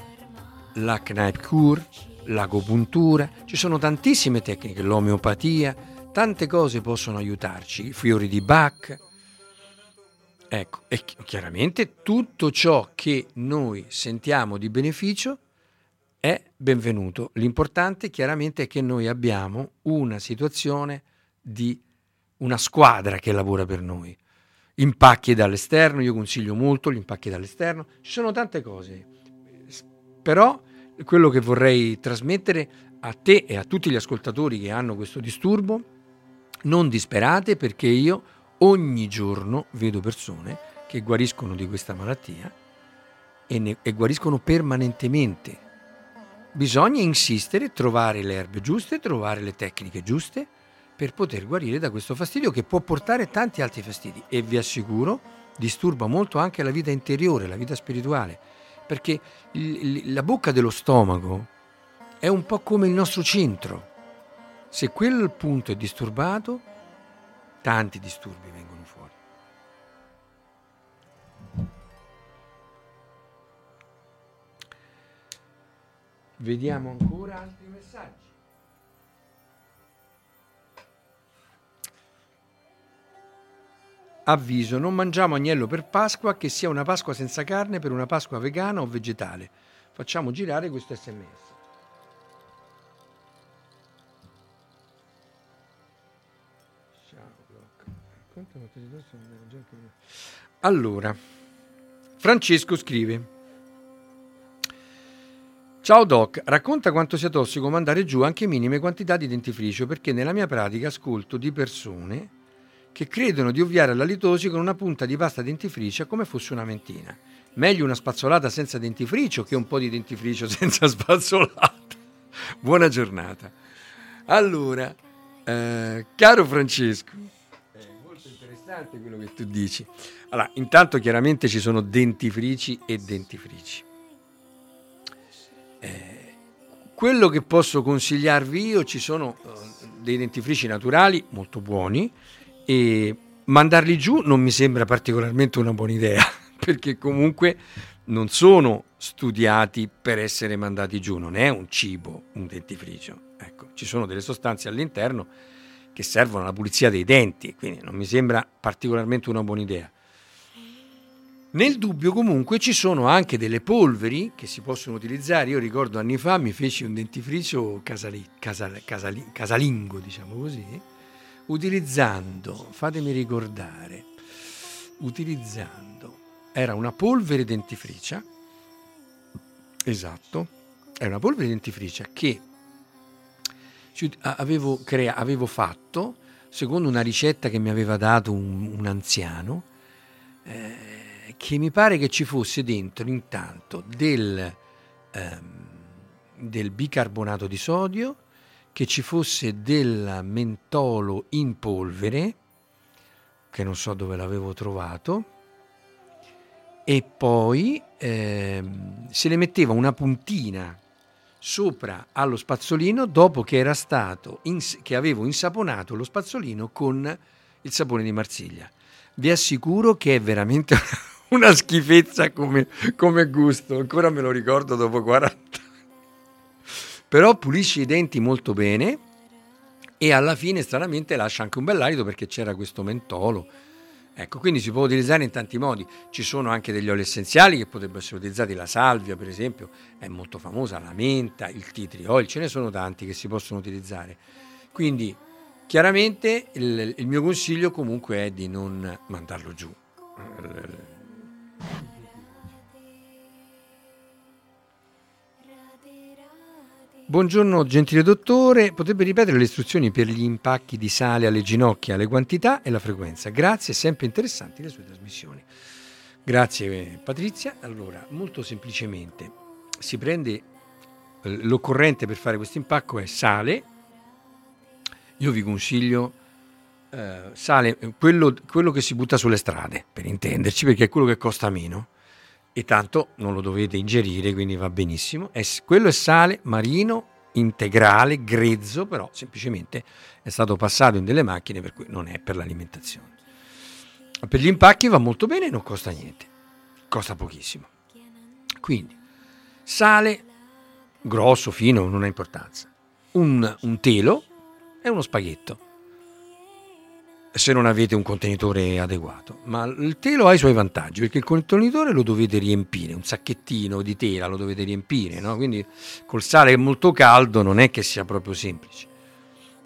la Kneipp cure, l'agopuntura, ci sono tantissime tecniche, l'omeopatia, tante cose possono aiutarci, i fiori di Bach. Ecco, e chiaramente tutto ciò che noi sentiamo di beneficio è benvenuto. L'importante chiaramente è che noi abbiamo una situazione di una squadra che lavora per noi. Impacchi dall'esterno, io consiglio molto gli impacchi dall'esterno, ci sono tante cose. Però quello che vorrei trasmettere a te e a tutti gli ascoltatori che hanno questo disturbo, non disperate, perché io ogni giorno vedo persone che guariscono di questa malattia e guariscono permanentemente. Bisogna insistere, trovare le erbe giuste, trovare le tecniche giuste per poter guarire da questo fastidio che può portare tanti altri fastidi, e vi assicuro disturba molto anche la vita interiore, la vita spirituale, perché la bocca dello stomaco è un po' come il nostro centro. Se quel punto è disturbato, tanti disturbi vengono fuori. Vediamo ancora altri messaggi. Avviso, non mangiamo agnello per Pasqua, che sia una Pasqua senza carne per una Pasqua vegana o vegetale. Facciamo girare questo SMS. Allora, Francesco scrive: ciao doc, racconta quanto sia tossico mandare giù anche minime quantità di dentifricio, perché nella mia pratica ascolto di persone che credono di ovviare alla litosi con una punta di pasta dentifricia come fosse una mentina. Meglio una spazzolata senza dentifricio che un po' di dentifricio senza spazzolata. Buona giornata. Allora, caro Francesco, quello che tu dici. Allora, intanto chiaramente ci sono dentifrici e dentifrici. Quello che posso consigliarvi io, ci sono dei dentifrici naturali molto buoni, e mandarli giù non mi sembra particolarmente una buona idea, perché comunque non sono studiati per essere mandati giù, non è un cibo un dentifricio. Ecco, ci sono delle sostanze all'interno che servono alla pulizia dei denti, quindi non mi sembra particolarmente una buona idea. Nel dubbio comunque ci sono anche delle polveri che si possono utilizzare. Io ricordo anni fa mi feci un dentifricio casalingo, diciamo così, utilizzando, fatemi ricordare, era una polvere dentifricia, esatto, è una polvere dentifricia che avevo fatto secondo una ricetta che mi aveva dato un anziano, che mi pare che ci fosse dentro intanto del bicarbonato di sodio, che ci fosse del mentolo in polvere, che non so dove l'avevo trovato, e poi se le metteva una puntina sopra allo spazzolino dopo che era stato che avevo insaponato lo spazzolino con il sapone di Marsiglia. Vi assicuro che è veramente una schifezza come gusto, ancora me lo ricordo dopo 40 anni. Però pulisce i denti molto bene e alla fine stranamente lascia anche un bell'alito perché c'era questo mentolo. Ecco, quindi si può utilizzare in tanti modi. Ci sono anche degli oli essenziali che potrebbero essere utilizzati, la salvia per esempio è molto famosa, la menta, il tea tree oil, ce ne sono tanti che si possono utilizzare. Quindi chiaramente il mio consiglio comunque è di non mandarlo giù. Buongiorno gentile dottore, potrebbe ripetere le istruzioni per gli impacchi di sale alle ginocchia, le quantità e la frequenza? Grazie, sempre interessanti le sue trasmissioni. Grazie Patrizia. Allora, molto semplicemente si prende l'occorrente per fare questo impacco è sale. Io vi consiglio sale, quello che si butta sulle strade, per intenderci, perché è quello che costa meno. E tanto non lo dovete ingerire, quindi va benissimo. Quello è sale marino integrale, grezzo, però semplicemente è stato passato in delle macchine, per cui non è per l'alimentazione. Per gli impacchi va molto bene e non costa niente, costa pochissimo. Quindi sale grosso, fino, non ha importanza. Un telo e uno spaghetto, se non avete un contenitore adeguato, ma il telo ha i suoi vantaggi perché il contenitore lo dovete riempire, un sacchettino di tela lo dovete riempire, no? Quindi col sale molto caldo non è che sia proprio semplice.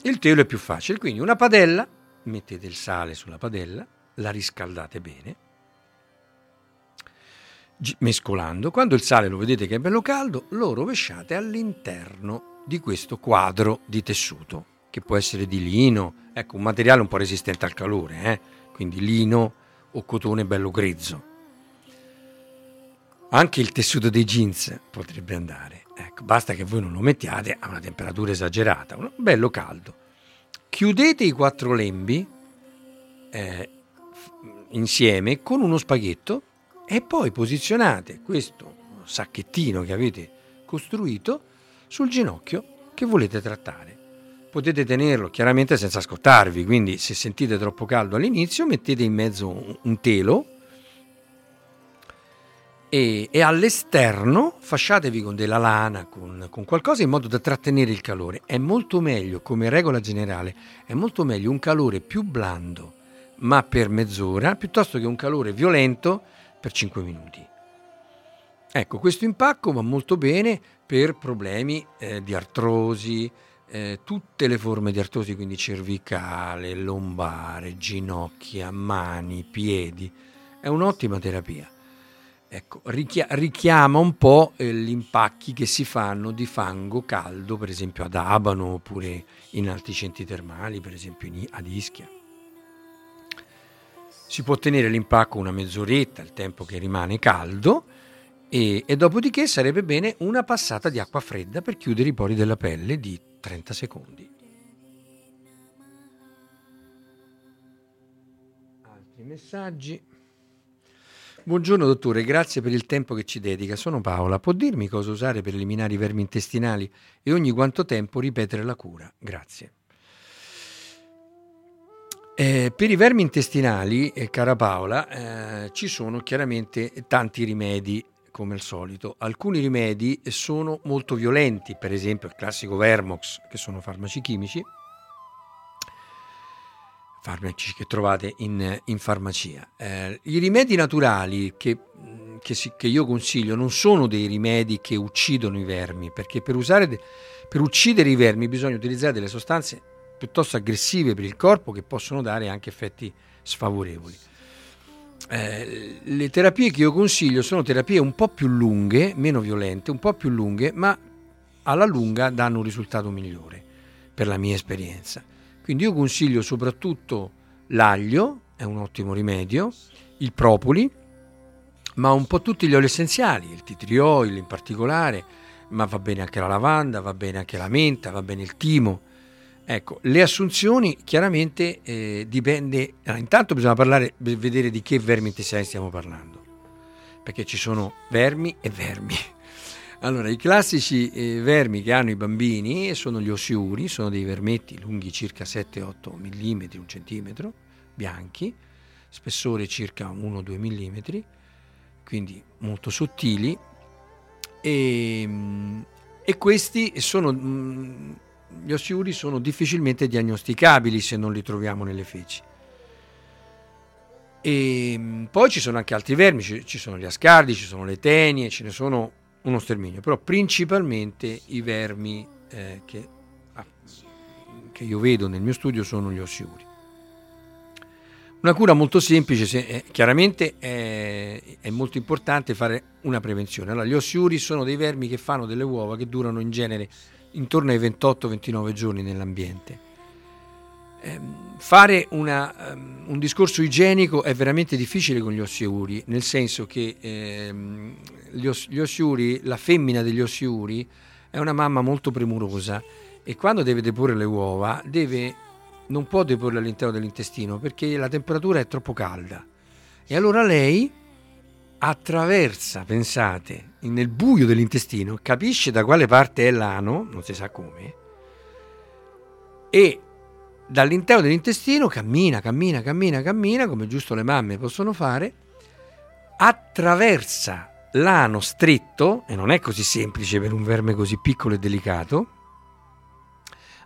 Il telo è più facile, quindi una padella, mettete il sale sulla padella, la riscaldate bene mescolando, quando il sale lo vedete che è bello caldo lo rovesciate all'interno di questo quadro di tessuto che può essere di lino, ecco un materiale un po' resistente al calore, quindi lino o cotone bello grezzo. Anche il tessuto dei jeans potrebbe andare, ecco, basta che voi non lo mettiate a una temperatura esagerata, bello caldo. Chiudete i 4 lembi insieme con uno spaghetto e poi posizionate questo sacchettino che avete costruito sul ginocchio che volete trattare. Potete tenerlo chiaramente senza scottarvi, quindi se sentite troppo caldo all'inizio mettete in mezzo un telo e all'esterno fasciatevi con della lana, con qualcosa in modo da trattenere il calore. È molto meglio, come regola generale, è molto meglio un calore più blando ma per mezz'ora piuttosto che un calore violento per 5 minuti. Ecco, questo impacco va molto bene per problemi di artrosi, tutte le forme di artrosi, quindi cervicale, lombare, ginocchia, mani, piedi, è un'ottima terapia. Ecco, richiama un po' gli impacchi che si fanno di fango caldo, per esempio ad Abano oppure in altri centri termali, per esempio ad Ischia. Si può tenere l'impacco una mezz'oretta, il tempo che rimane caldo, e dopodiché sarebbe bene una passata di acqua fredda per chiudere i pori della pelle di 30 secondi. Altri messaggi. Buongiorno dottore, grazie per il tempo che ci dedica. Sono Paola, può dirmi cosa usare per eliminare i vermi intestinali e ogni quanto tempo ripetere la cura? Grazie. Per i vermi intestinali, cara Paola, ci sono chiaramente tanti rimedi. Come al solito, alcuni rimedi sono molto violenti, per esempio il classico Vermox, che sono farmaci chimici, farmaci che trovate in farmacia. I rimedi naturali che io consiglio non sono dei rimedi che uccidono i vermi, perché per uccidere i vermi bisogna utilizzare delle sostanze piuttosto aggressive per il corpo che possono dare anche effetti sfavorevoli. Le terapie che io consiglio sono terapie un po' più lunghe, meno violente, un po' più lunghe, ma alla lunga danno un risultato migliore per la mia esperienza. Quindi io consiglio soprattutto l'aglio, è un ottimo rimedio, il propoli, ma un po' tutti gli oli essenziali, il tea tree oil in particolare, ma va bene anche la lavanda, va bene anche la menta, va bene il timo. Ecco, le assunzioni chiaramente dipende. Intanto bisogna vedere di che vermicelai stiamo parlando, perché ci sono vermi e vermi. Allora, i classici vermi che hanno i bambini sono gli ossiuri, sono dei vermetti lunghi circa 7-8 mm, 1 centimetro, bianchi, spessore circa 1-2 mm, quindi molto sottili, e questi sono, gli ossiuri sono difficilmente diagnosticabili se non li troviamo nelle feci. E poi ci sono anche altri vermi, ci sono gli ascardi, ci sono le tenie, ce ne sono uno sterminio, però principalmente i vermi che io vedo nel mio studio sono gli ossiuri. Una cura molto semplice, chiaramente è molto importante fare una prevenzione. Allora, gli ossiuri sono dei vermi che fanno delle uova che durano in genere intorno ai 28-29 giorni nell'ambiente. Fare un discorso igienico è veramente difficile con gli ossiuri, nel senso che gli ossiuri, la femmina degli ossiuri è una mamma molto premurosa e quando deve deporre le uova non può deporle all'interno dell'intestino perché la temperatura è troppo calda, e allora lei attraversa, pensate, nel buio dell'intestino, capisce da quale parte è l'ano, non si sa come, e dall'interno dell'intestino cammina, come giusto le mamme possono fare, attraversa l'ano stretto, e non è così semplice per un verme così piccolo e delicato,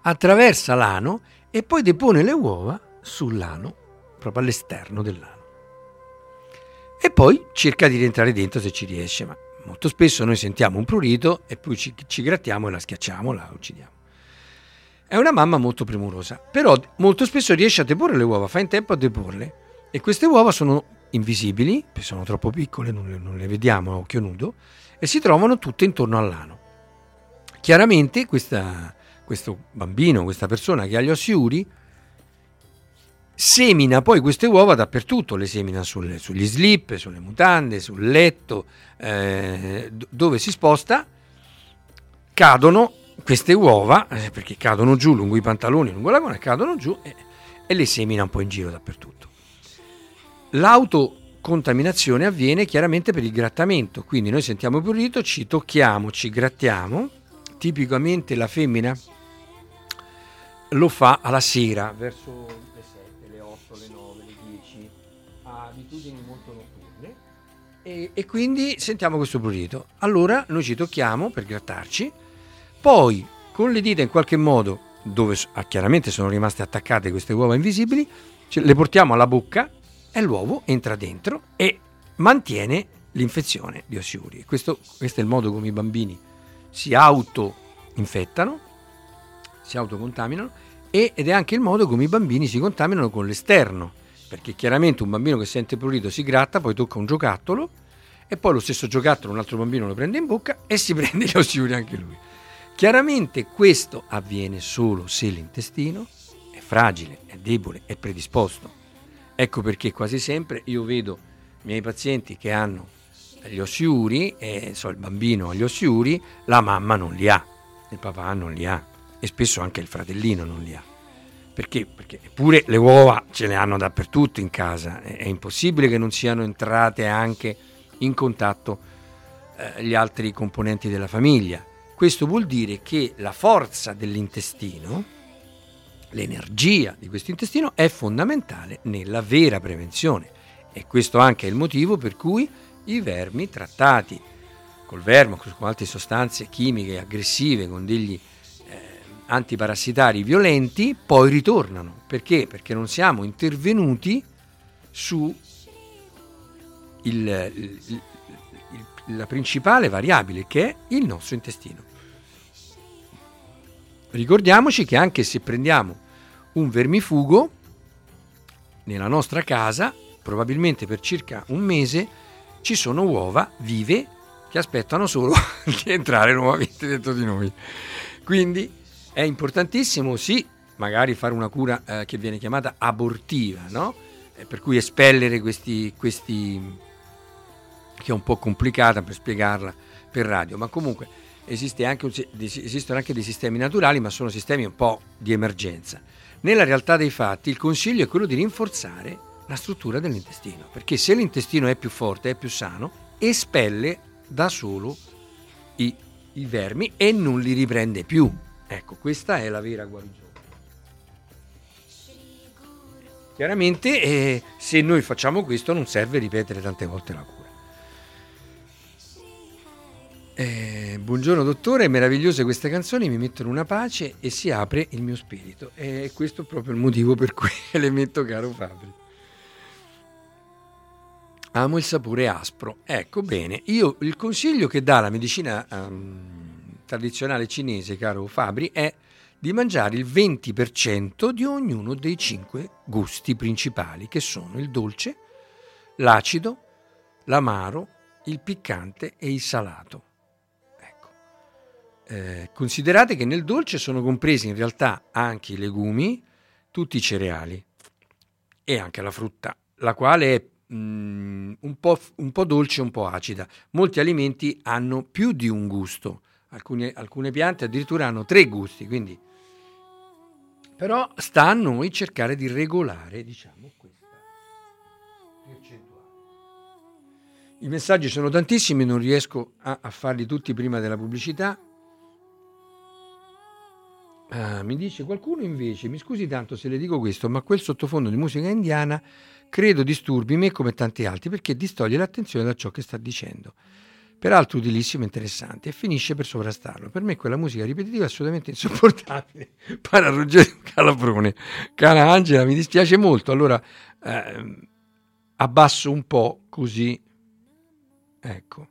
attraversa l'ano e poi depone le uova sull'ano, proprio all'esterno dell'ano. E poi cerca di rientrare dentro se ci riesce, ma molto spesso noi sentiamo un prurito e poi ci grattiamo e la schiacciamo, la uccidiamo. È una mamma molto premurosa, però molto spesso riesce a deporre le uova, fa in tempo a deporle, e queste uova sono invisibili, sono troppo piccole, non le vediamo a occhio nudo, e si trovano tutte intorno all'ano. Chiaramente questo bambino, questa persona che ha gli ossiuri, semina poi queste uova dappertutto, le semina sugli slip, sulle mutande, sul letto, dove si sposta, cadono queste uova, perché cadono giù lungo i pantaloni, lungo la gola, cadono giù e le semina un po' in giro dappertutto. L'autocontaminazione avviene chiaramente per il grattamento, quindi noi sentiamo il prurito, ci tocchiamo, ci grattiamo. Tipicamente la femmina lo fa alla sera, verso le 7, le 8, le 9, le 10, ha abitudini molto notturne, e quindi sentiamo questo prurito. Allora noi ci tocchiamo per grattarci. Poi con le dita in qualche modo, dove chiaramente sono rimaste attaccate queste uova invisibili, le portiamo alla bocca e l'uovo entra dentro e mantiene l'infezione di ossiuri. Questo è il modo come i bambini si auto-infettano, si autocontaminano, ed è anche il modo come i bambini si contaminano con l'esterno, perché chiaramente un bambino che sente prurito si gratta, poi tocca un giocattolo e poi lo stesso giocattolo un altro bambino lo prende in bocca e si prende gli ossiuri anche lui. Chiaramente questo avviene solo se l'intestino è fragile, è debole, è predisposto. Ecco perché quasi sempre io vedo i miei pazienti che hanno gli ossiuri, il bambino ha gli ossiuri, la mamma non li ha, il papà non li ha e spesso anche il fratellino non li ha. Perché? Perché pure le uova ce le hanno dappertutto in casa, è impossibile che non siano entrate anche in contatto gli altri componenti della famiglia. Questo vuol dire che la forza dell'intestino, l'energia di questo intestino è fondamentale nella vera prevenzione, e questo anche è il motivo per cui i vermi trattati col Vermox, con altre sostanze chimiche aggressive, con degli antiparassitari violenti, poi ritornano. Perché? Perché non siamo intervenuti su la principale variabile, che è il nostro intestino. Ricordiamoci che anche se prendiamo un vermifugo nella nostra casa, probabilmente per circa un mese ci sono uova vive che aspettano solo di entrare nuovamente dentro di noi. Quindi è importantissimo, sì, magari fare una cura che viene chiamata abortiva, no? Per cui espellere questi, che è un po' complicata per spiegarla per radio, ma comunque esistono anche dei sistemi naturali, ma sono sistemi un po' di emergenza. Nella realtà dei fatti il consiglio è quello di rinforzare la struttura dell'intestino, perché se l'intestino è più forte, è più sano, espelle da solo i vermi e non li riprende più. Ecco, questa è la vera guarigione. Chiaramente se noi facciamo questo non serve ripetere tante volte la cura. Buongiorno dottore, meravigliose queste canzoni, mi mettono una pace e si apre il mio spirito, e questo è proprio il motivo per cui le metto, caro Fabri. Amo il sapore aspro. Ecco, bene, io il consiglio che dà la medicina tradizionale cinese, caro Fabri, è di mangiare il 20% di ognuno dei 5 gusti principali, che sono il dolce, l'acido, l'amaro, il piccante e il salato. Considerate che nel dolce sono compresi in realtà anche i legumi, tutti i cereali e anche la frutta, la quale è un po' dolce, un po' acida. Molti alimenti hanno più di un gusto, alcune piante addirittura hanno 3 gusti, quindi però sta a noi cercare di regolare, diciamo, questa percentuale. I messaggi sono tantissimi, non riesco a farli tutti prima della pubblicità. Ah, mi dice qualcuno invece, mi scusi tanto se le dico questo, ma quel sottofondo di musica indiana credo disturbi me come tanti altri, perché distoglie l'attenzione da ciò che sta dicendo, peraltro utilissimo e interessante, e finisce per sovrastarlo. Per me quella musica ripetitiva è assolutamente insopportabile. Para Ruggero Calabrone. Cara Angela, mi dispiace molto, allora abbasso un po' così, ecco,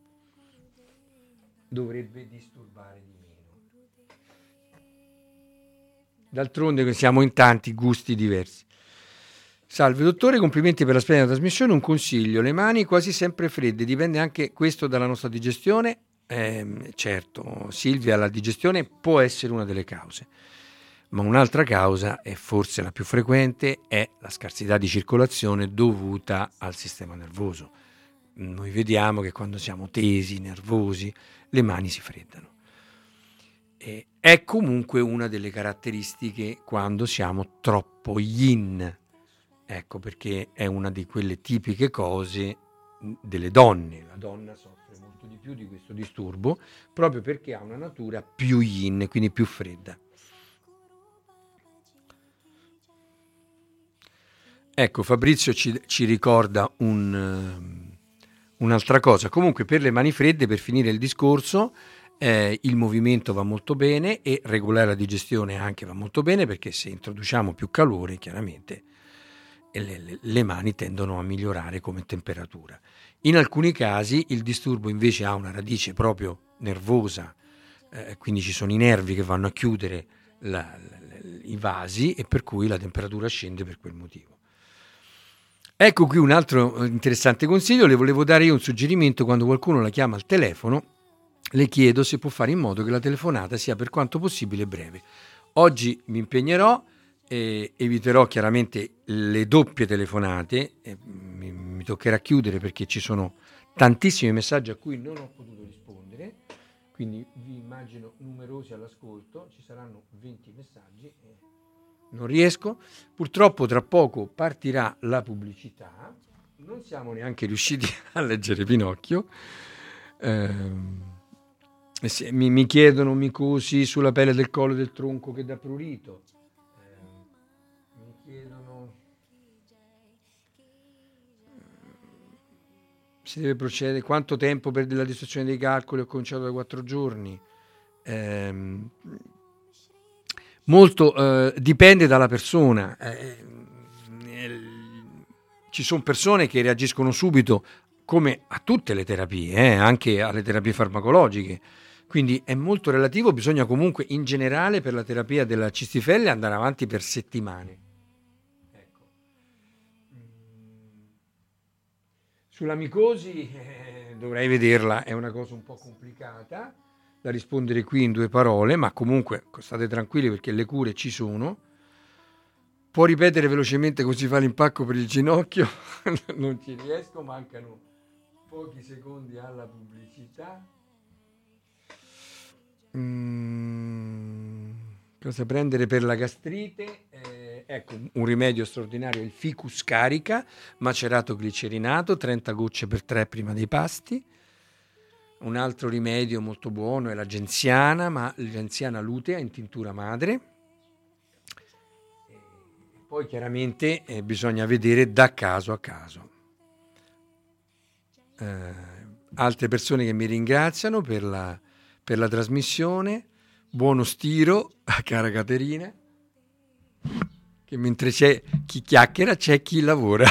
dovrebbe disturbare di meno. D'altronde siamo in tanti, gusti diversi. Salve dottore, complimenti per la splendida trasmissione. Un consiglio: le mani quasi sempre fredde, dipende anche questo dalla nostra digestione? Certo, Silvia, la digestione può essere una delle cause, ma un'altra causa, e forse la più frequente, è la scarsità di circolazione dovuta al sistema nervoso. Noi vediamo che quando siamo tesi, nervosi, le mani si freddano. È comunque una delle caratteristiche quando siamo troppo yin. Ecco perché è una di quelle tipiche cose delle donne. La donna soffre molto di più di questo disturbo proprio perché ha una natura più yin, quindi più fredda. Ecco, Fabrizio ci ricorda un'altra cosa. Comunque, per le mani fredde, per finire il discorso, il movimento va molto bene e regolare la digestione anche va molto bene, perché se introduciamo più calore, chiaramente le mani tendono a migliorare come temperatura. In alcuni casi il disturbo invece ha una radice proprio nervosa, quindi ci sono i nervi che vanno a chiudere i vasi, e per cui la temperatura scende per quel motivo. Ecco qui un altro interessante consiglio. Le volevo dare io un suggerimento: quando qualcuno la chiama al telefono, le chiedo se può fare in modo che la telefonata sia per quanto possibile breve. Oggi mi impegnerò, eviterò chiaramente le doppie telefonate, mi toccherà chiudere perché ci sono tantissimi messaggi a cui non ho potuto rispondere, quindi vi immagino numerosi all'ascolto, ci saranno 20 messaggi, non riesco. Purtroppo tra poco partirà la pubblicità, non siamo neanche riusciti a leggere Pinocchio. Mi chiedono micosi sulla pelle del collo e del tronco che dà prurito. Si deve procedere, quanto tempo per la distruzione dei calcoli? Ho cominciato da 4 giorni. Molto dipende dalla persona. Ci sono persone che reagiscono subito, come a tutte le terapie, anche alle terapie farmacologiche, quindi è molto relativo. Bisogna comunque, in generale, per la terapia della cistifelle andare avanti per settimane. Sulla micosi dovrei vederla, è una cosa un po' complicata da rispondere qui in 2 parole, ma comunque state tranquilli perché le cure ci sono. Può ripetere velocemente così fa l'impacco per il ginocchio? Non ci riesco, mancano pochi secondi alla pubblicità. Cosa prendere per la gastrite? Ecco, un rimedio straordinario è il ficus carica, macerato glicerinato, 30 gocce per 3 prima dei pasti. Un altro rimedio molto buono è la genziana, ma genziana lutea in tintura madre. Poi chiaramente bisogna vedere da caso a caso. Altre persone che mi ringraziano per la trasmissione. Buono stiro a cara Caterina, che mentre c'è chi chiacchiera c'è chi lavora.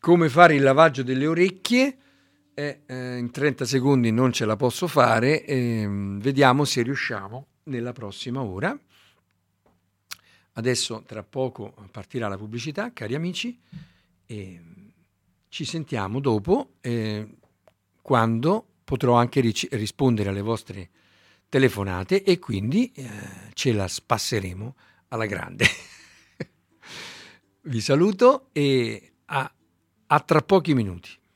Come fare il lavaggio delle orecchie? In 30 secondi non ce la posso fare, vediamo se riusciamo nella prossima ora. Adesso tra poco partirà la pubblicità, cari amici, e ci sentiamo dopo, quando potrò anche rispondere alle vostre telefonate e quindi ce la spasseremo alla grande. Vi saluto e a tra pochi minuti.